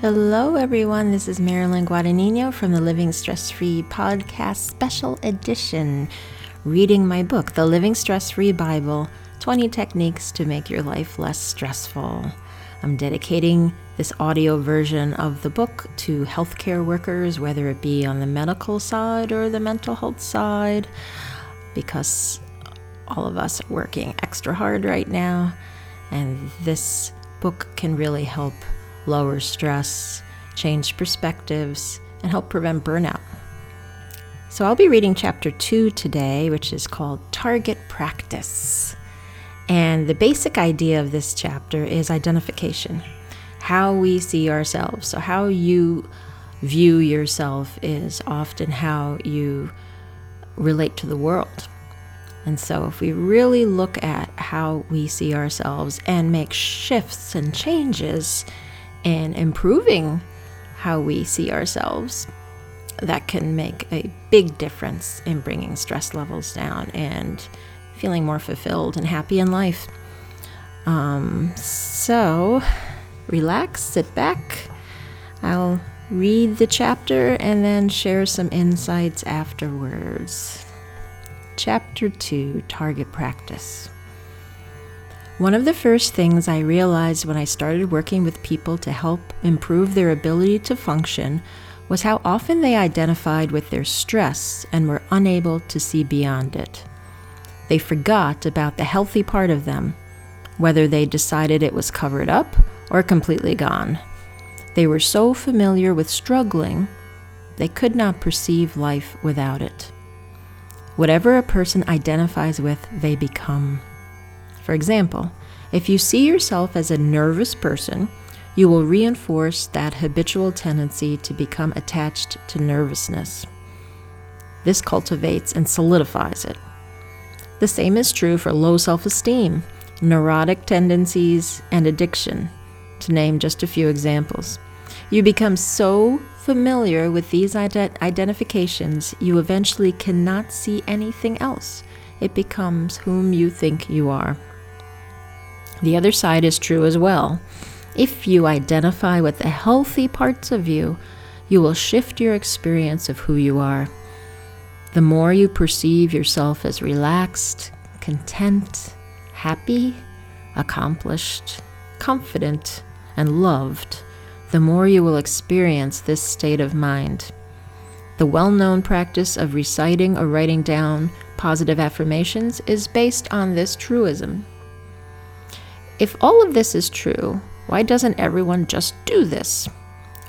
Hello everyone, this is Marilyn Guadagnino from the Living Stress-Free Podcast Special Edition, reading my book, The Living Stress-Free Bible, 20 Techniques to Make Your Life Less Stressful. I'm dedicating this audio version of the book to healthcare workers, whether it be on the medical side or the mental health side, because all of us are working extra hard right now, and this book can really help lower stress, change perspectives, and help prevent burnout. So I'll be reading chapter 2 today, which is called Target Practice. And the basic idea of this chapter is identification, how we see ourselves. So how you view yourself is often how you relate to the world. And so if we really look at how we see ourselves and make shifts and changes in improving how we see ourselves, that can make a big difference in bringing stress levels down and feeling more fulfilled and happy in life. So relax, sit back. I'll read the chapter and then share some insights afterwards. Chapter 2, Target Practice. One of the first things I realized when I started working with people to help improve their ability to function was how often they identified with their stress and were unable to see beyond it. They forgot about the healthy part of them, whether they decided it was covered up or completely gone. They were so familiar with struggling, they could not perceive life without it. Whatever a person identifies with, they become. For example, if you see yourself as a nervous person, you will reinforce that habitual tendency to become attached to nervousness. This cultivates and solidifies it. The same is true for low self-esteem, neurotic tendencies, and addiction, to name just a few examples. You become so familiar with these identifications, you eventually cannot see anything else. It becomes whom you think you are. The other side is true as well. If you identify with the healthy parts of you, you will shift your experience of who you are. The more you perceive yourself as relaxed, content, happy, accomplished, confident, and loved, the more you will experience this state of mind. The well-known practice of reciting or writing down positive affirmations is based on this truism. If all of this is true, why doesn't everyone just do this?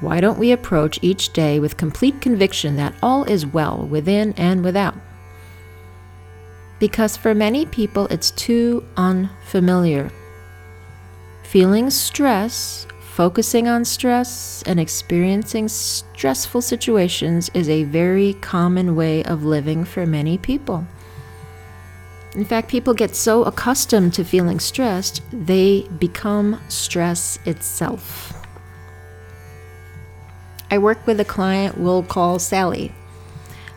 Why don't we approach each day with complete conviction that all is well within and without? Because for many people, it's too unfamiliar. Feeling stress, focusing on stress, and experiencing stressful situations is a very common way of living for many people. In fact, people get so accustomed to feeling stressed, they become stress itself. I work with a client we'll call Sally.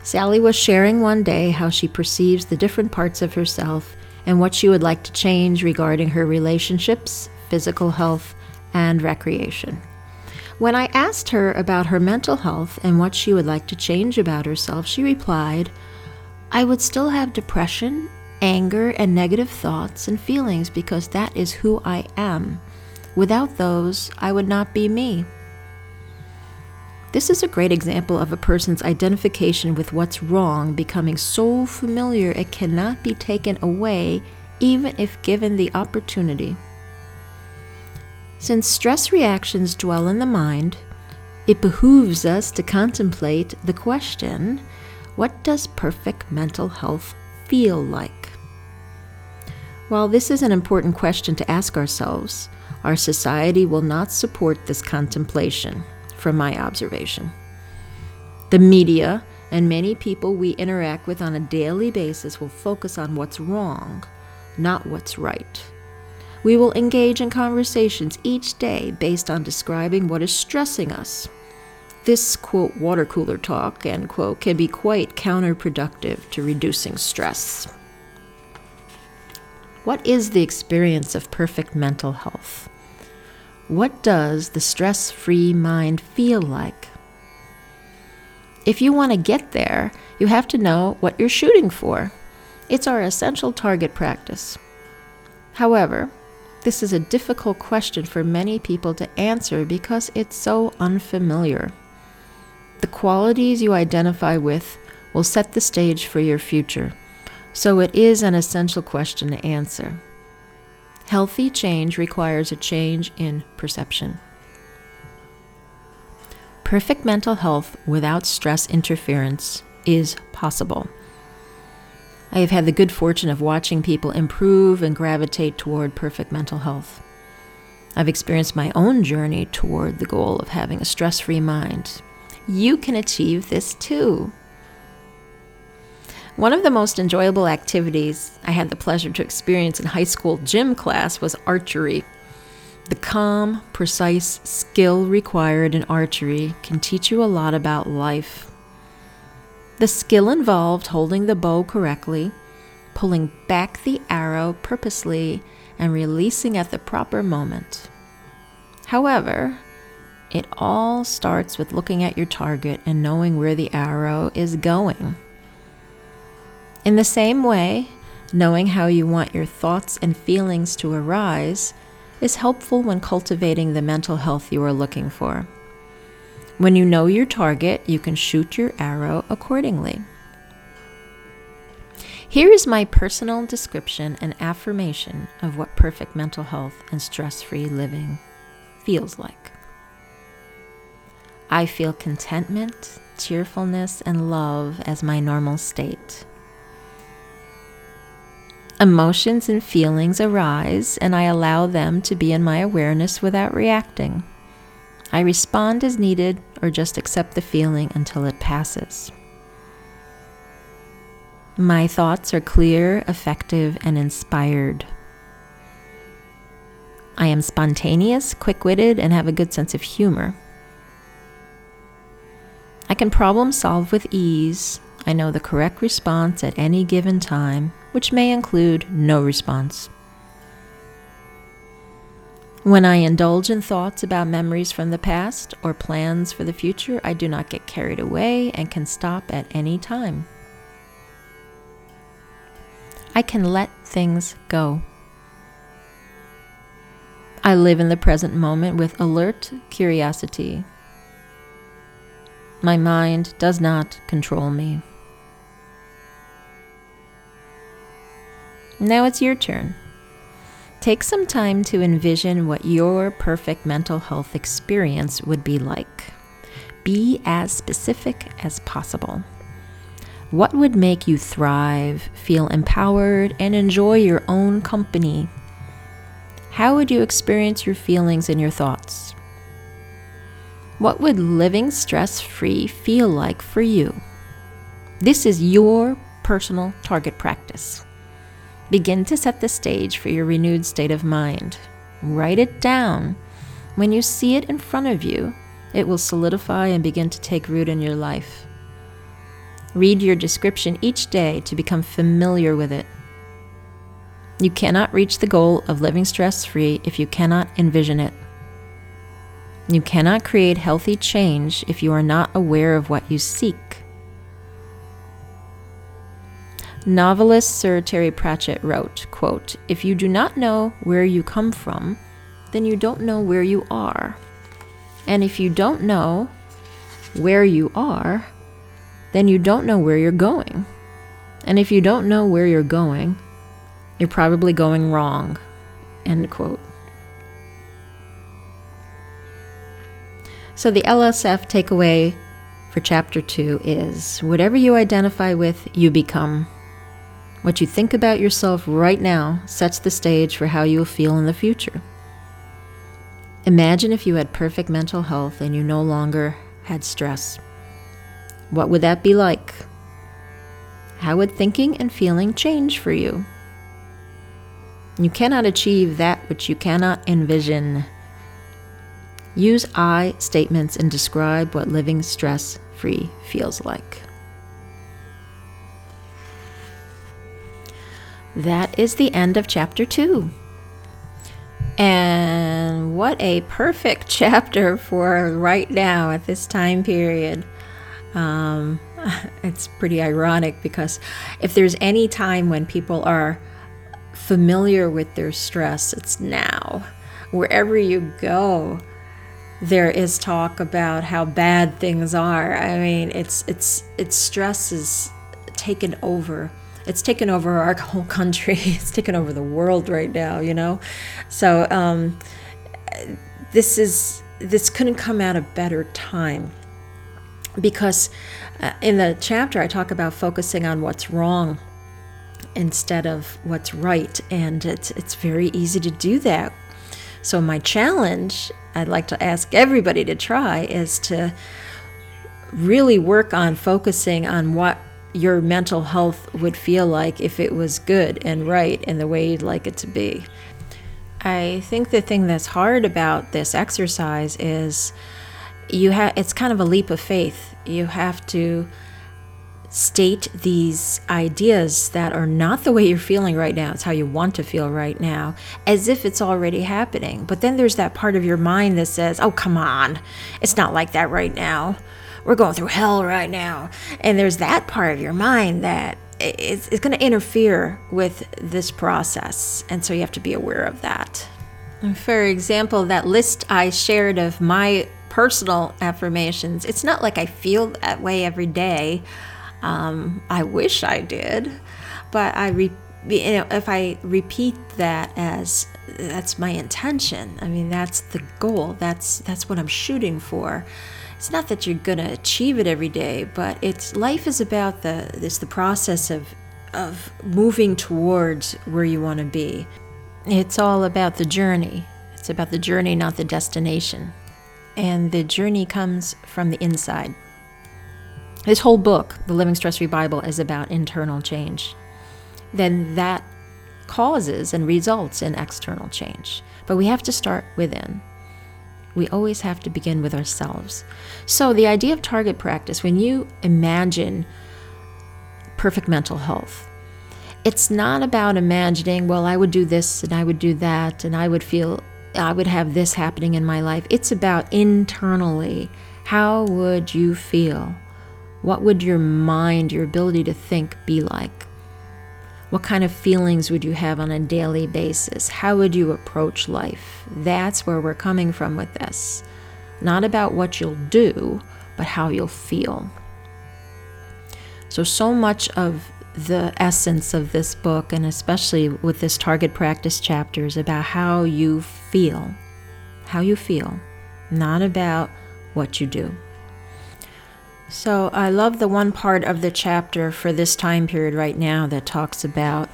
Sally was sharing one day how she perceives the different parts of herself and what she would like to change regarding her relationships, physical health, and recreation. When I asked her about her mental health and what she would like to change about herself, she replied, "I would still have depression, anger, and negative thoughts and feelings because that is who I am. Without those, I would not be me." This is a great example of a person's identification with what's wrong becoming so familiar it cannot be taken away, even if given the opportunity. Since stress reactions dwell in the mind, it behooves us to contemplate the question, what does perfect mental health feel like? While this is an important question to ask ourselves, our society will not support this contemplation, from my observation. The media and many people we interact with on a daily basis will focus on what's wrong, not what's right. We will engage in conversations each day based on describing what is stressing us. This, quote, water cooler talk, end quote, can be quite counterproductive to reducing stress. What is the experience of perfect mental health? What does the stress-free mind feel like? If you want to get there, you have to know what you're shooting for. It's our essential target practice. However, this is a difficult question for many people to answer because it's so unfamiliar. The qualities you identify with will set the stage for your future, so it is an essential question to answer. Healthy change requires a change in perception. Perfect mental health without stress interference is possible. I have had the good fortune of watching people improve and gravitate toward perfect mental health. I've experienced my own journey toward the goal of having a stress-free mind. You can achieve this too. One of the most enjoyable activities I had the pleasure to experience in high school gym class was archery. The calm, precise skill required in archery can teach you a lot about life. The skill involved holding the bow correctly, pulling back the arrow purposely, and releasing at the proper moment. However, it all starts with looking at your target and knowing where the arrow is going. In the same way, knowing how you want your thoughts and feelings to arise is helpful when cultivating the mental health you are looking for. When you know your target, you can shoot your arrow accordingly. Here is my personal description and affirmation of what perfect mental health and stress-free living feels like. I feel contentment, cheerfulness, and love as my normal state. Emotions and feelings arise, and I allow them to be in my awareness without reacting. I respond as needed or just accept the feeling until it passes. My thoughts are clear, effective, and inspired. I am spontaneous, quick-witted, and have a good sense of humor. I can problem solve with ease. I know the correct response at any given time, which may include no response. When I indulge in thoughts about memories from the past or plans for the future, I do not get carried away and can stop at any time. I can let things go. I live in the present moment with alert curiosity. My mind does not control me. Now it's your turn. Take some time to envision what your perfect mental health experience would be like. Be as specific as possible. What would make you thrive, feel empowered, and enjoy your own company? How would you experience your feelings and your thoughts? What would living stress-free feel like for you? This is your personal target practice. Begin to set the stage for your renewed state of mind. Write it down. When you see it in front of you, it will solidify and begin to take root in your life. Read your description each day to become familiar with it. You cannot reach the goal of living stress-free if you cannot envision it. You cannot create healthy change if you are not aware of what you seek. Novelist Sir Terry Pratchett wrote, quote, "If you do not know where you come from, then you don't know where you are. And if you don't know where you are, then you don't know where you're going. And if you don't know where you're going, you're probably going wrong." End quote. So the LSF takeaway for Chapter 2 is, whatever you identify with, you become. What you think about yourself right now sets the stage for how you'll feel in the future. Imagine if you had perfect mental health and you no longer had stress. What would that be like? How would thinking and feeling change for you? You cannot achieve that which you cannot envision. Use I statements and describe what living stress-free feels like. That is the end of Chapter 2. And what a perfect chapter for right now at this time period. It's pretty ironic because if there's any time when people are familiar with their stress, it's now. Wherever you go, there is talk about how bad things are. I mean, it's stress is taken over. It's taken over our whole country. It's taken over the world right now, you know? So this couldn't come at a better time, because in the chapter I talk about focusing on what's wrong instead of what's right, and it's very easy to do that. So my challenge, I'd like to ask everybody to try, is to really work on focusing on what your mental health would feel like if it was good and right and the way you'd like it to be. I think the thing that's hard about this exercise is it's kind of a leap of faith. You have to state these ideas that are not the way you're feeling right now, it's how you want to feel right now, as if it's already happening. But then there's that part of your mind that says, oh, come on, it's not like that right now. We're going through hell right now. And there's that part of your mind that it's going to interfere with this process. And so you have to be aware of that. And for example, that list I shared of my personal affirmations, it's not like I feel that way every day. I wish I did, but if I repeat that as that's my intention, I mean, that's the goal, that's what I'm shooting for. It's not that you're going to achieve it every day, but life is about the process of moving towards where you want to be. It's all about the journey. It's about the journey, not the destination. And the journey comes from the inside. This whole book, The Living Stress-Free Bible, is about internal change. Then that causes and results in external change. But we have to start within. We always have to begin with ourselves. So the idea of target practice, when you imagine perfect mental health, it's not about imagining, well, I would do this and I would do that and I would have this happening in my life. It's about internally, how would you feel? What would your mind, your ability to think, be like? What kind of feelings would you have on a daily basis? How would you approach life? That's where we're coming from with this. Not about what you'll do, but how you'll feel. So much of the essence of this book, and especially with this target practice chapter, is about how you feel. How you feel, not about what you do. So I love the one part of the chapter for this time period right now that talks about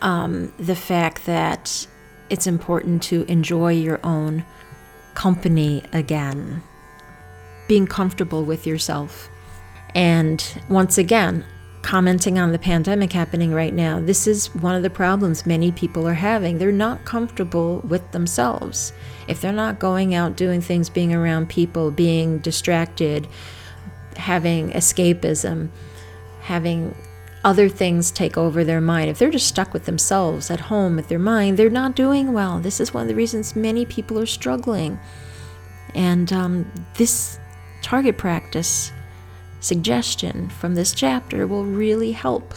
the fact that it's important to enjoy your own company again, being comfortable with yourself. And once again, commenting on the pandemic happening right now, this is one of the problems many people are having. They're not comfortable with themselves. If they're not going out, doing things, being around people, being distracted, having escapism, having other things take over their mind. If they're just stuck with themselves at home with their mind, they're not doing well. This is one of the reasons many people are struggling. And this target practice suggestion from this chapter will really help.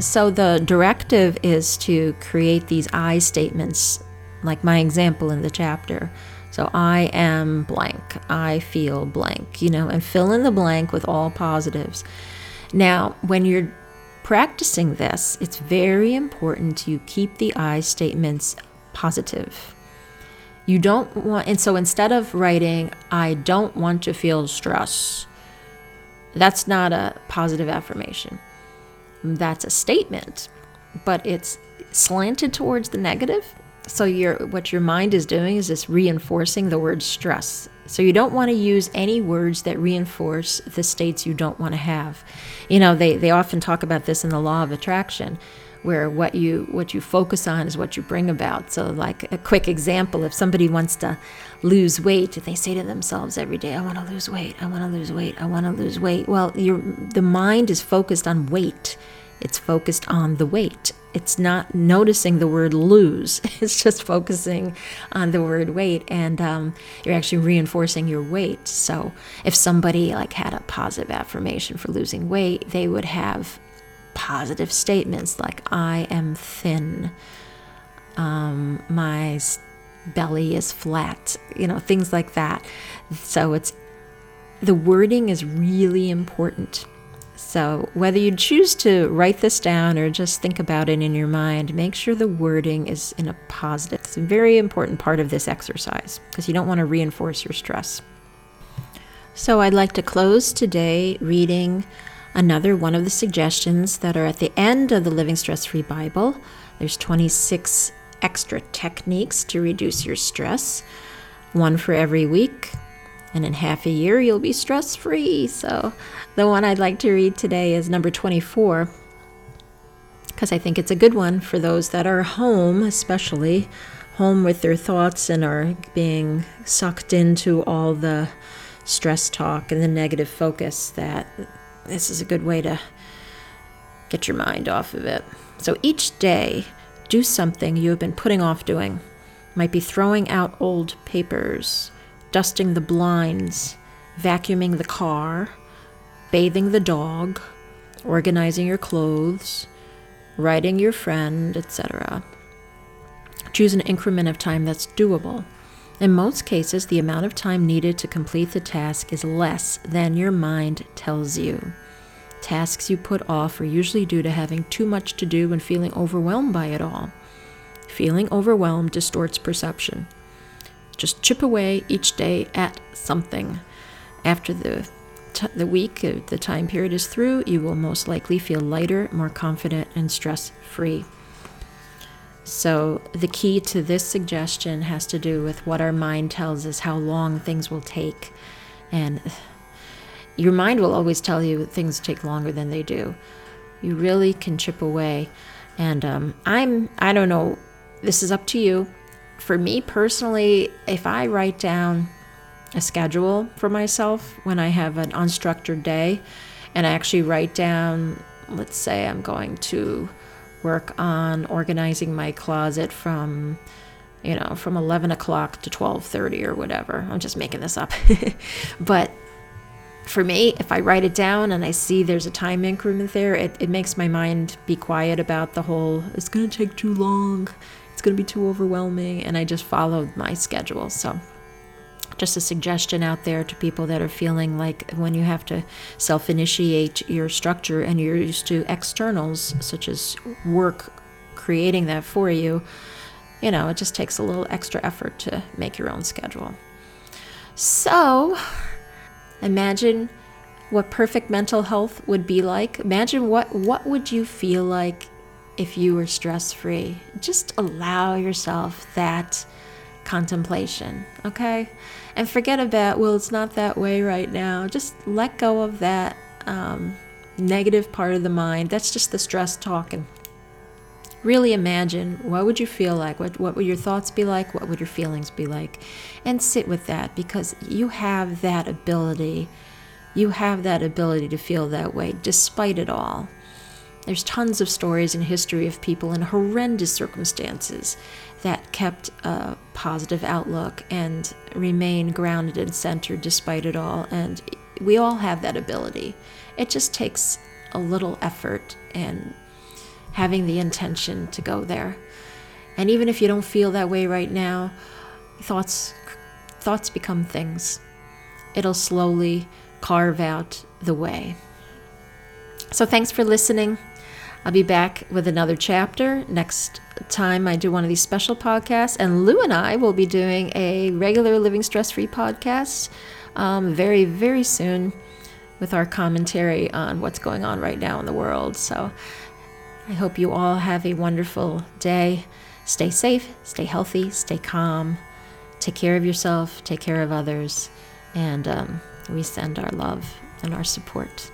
So the directive is to create these I statements, like my example in the chapter. So I am blank, I feel blank, and fill in the blank with all positives. Now, when you're practicing this, it's very important to keep the I statements positive. You don't want, and so instead of writing, I don't want to feel stress, that's not a positive affirmation. That's a statement, but it's slanted towards the negative. So what your mind is doing is just reinforcing the word stress. So you don't want to use any words that reinforce the states you don't want to have. They often talk about this in the Law of Attraction, where what you focus on is what you bring about. So like a quick example, if somebody wants to lose weight, if they say to themselves every day, I want to lose weight, I want to lose weight, I want to lose weight. Well, the mind is focused on weight. It's focused on the weight. It's not noticing the word lose. It's just focusing on the word weight, and you're actually reinforcing your weight. So if somebody like had a positive affirmation for losing weight, they would have positive statements like, I am thin, my belly is flat, things like that. So the wording is really important. So whether you choose to write this down or just think about it in your mind, make sure the wording is in a positive. It's a very important part of this exercise because you don't want to reinforce your stress. So I'd like to close today reading another one of the suggestions that are at the end of the Living Stress-Free Bible. There's 26 extra techniques to reduce your stress, one for every week. And in half a year, you'll be stress-free. So the one I'd like to read today is number 24, because I think it's a good one for those that are home, especially home with their thoughts and are being sucked into all the stress talk and the negative focus, that this is a good way to get your mind off of it. So each day, do something you have been putting off doing. Might be throwing out old papers, dusting the blinds, vacuuming the car, bathing the dog, organizing your clothes, writing your friend, etc. Choose an increment of time that's doable. In most cases, the amount of time needed to complete the task is less than your mind tells you. Tasks you put off are usually due to having too much to do and feeling overwhelmed by it all. Feeling overwhelmed distorts perception. Just chip away each day at something. After the week, the time period is through, you will most likely feel lighter, more confident, and stress-free. So the key to this suggestion has to do with what our mind tells us, how long things will take. And your mind will always tell you things take longer than they do. You really can chip away. And I don't know, this is up to you. For me personally, if I write down a schedule for myself when I have an unstructured day, and I actually write down, let's say I'm going to work on organizing my closet from 11 o'clock to 12:30 or whatever. I'm just making this up. But for me, if I write it down and I see there's a time increment there, it makes my mind be quiet about the whole, it's going to take too long, it's going to be too overwhelming, and I just followed my schedule. So just a suggestion out there to people that are feeling like when you have to self-initiate your structure and you're used to externals such as work creating that for you, it just takes a little extra effort to make your own schedule. So imagine what perfect mental health would be like. Imagine what would you feel like if you were stress-free. Just allow yourself that contemplation, okay? And forget about, well, it's not that way right now. Just let go of that negative part of the mind. That's just the stress talking. Really imagine, what would you feel like? What would your thoughts be like? What would your feelings be like? And sit with that, because you have that ability. You have that ability to feel that way despite it all. There's tons of stories in history of people in horrendous circumstances that kept a positive outlook and remain grounded and centered despite it all. And we all have that ability. It just takes a little effort and having the intention to go there. And even if you don't feel that way right now, thoughts become things. It'll slowly carve out the way. So thanks for listening. I'll be back with another chapter next time I do one of these special podcasts. And Lou and I will be doing a regular Living Stress-Free podcast very, very soon with our commentary on what's going on right now in the world. So I hope you all have a wonderful day. Stay safe, stay healthy, stay calm. Take care of yourself, take care of others. And we send our love and our support.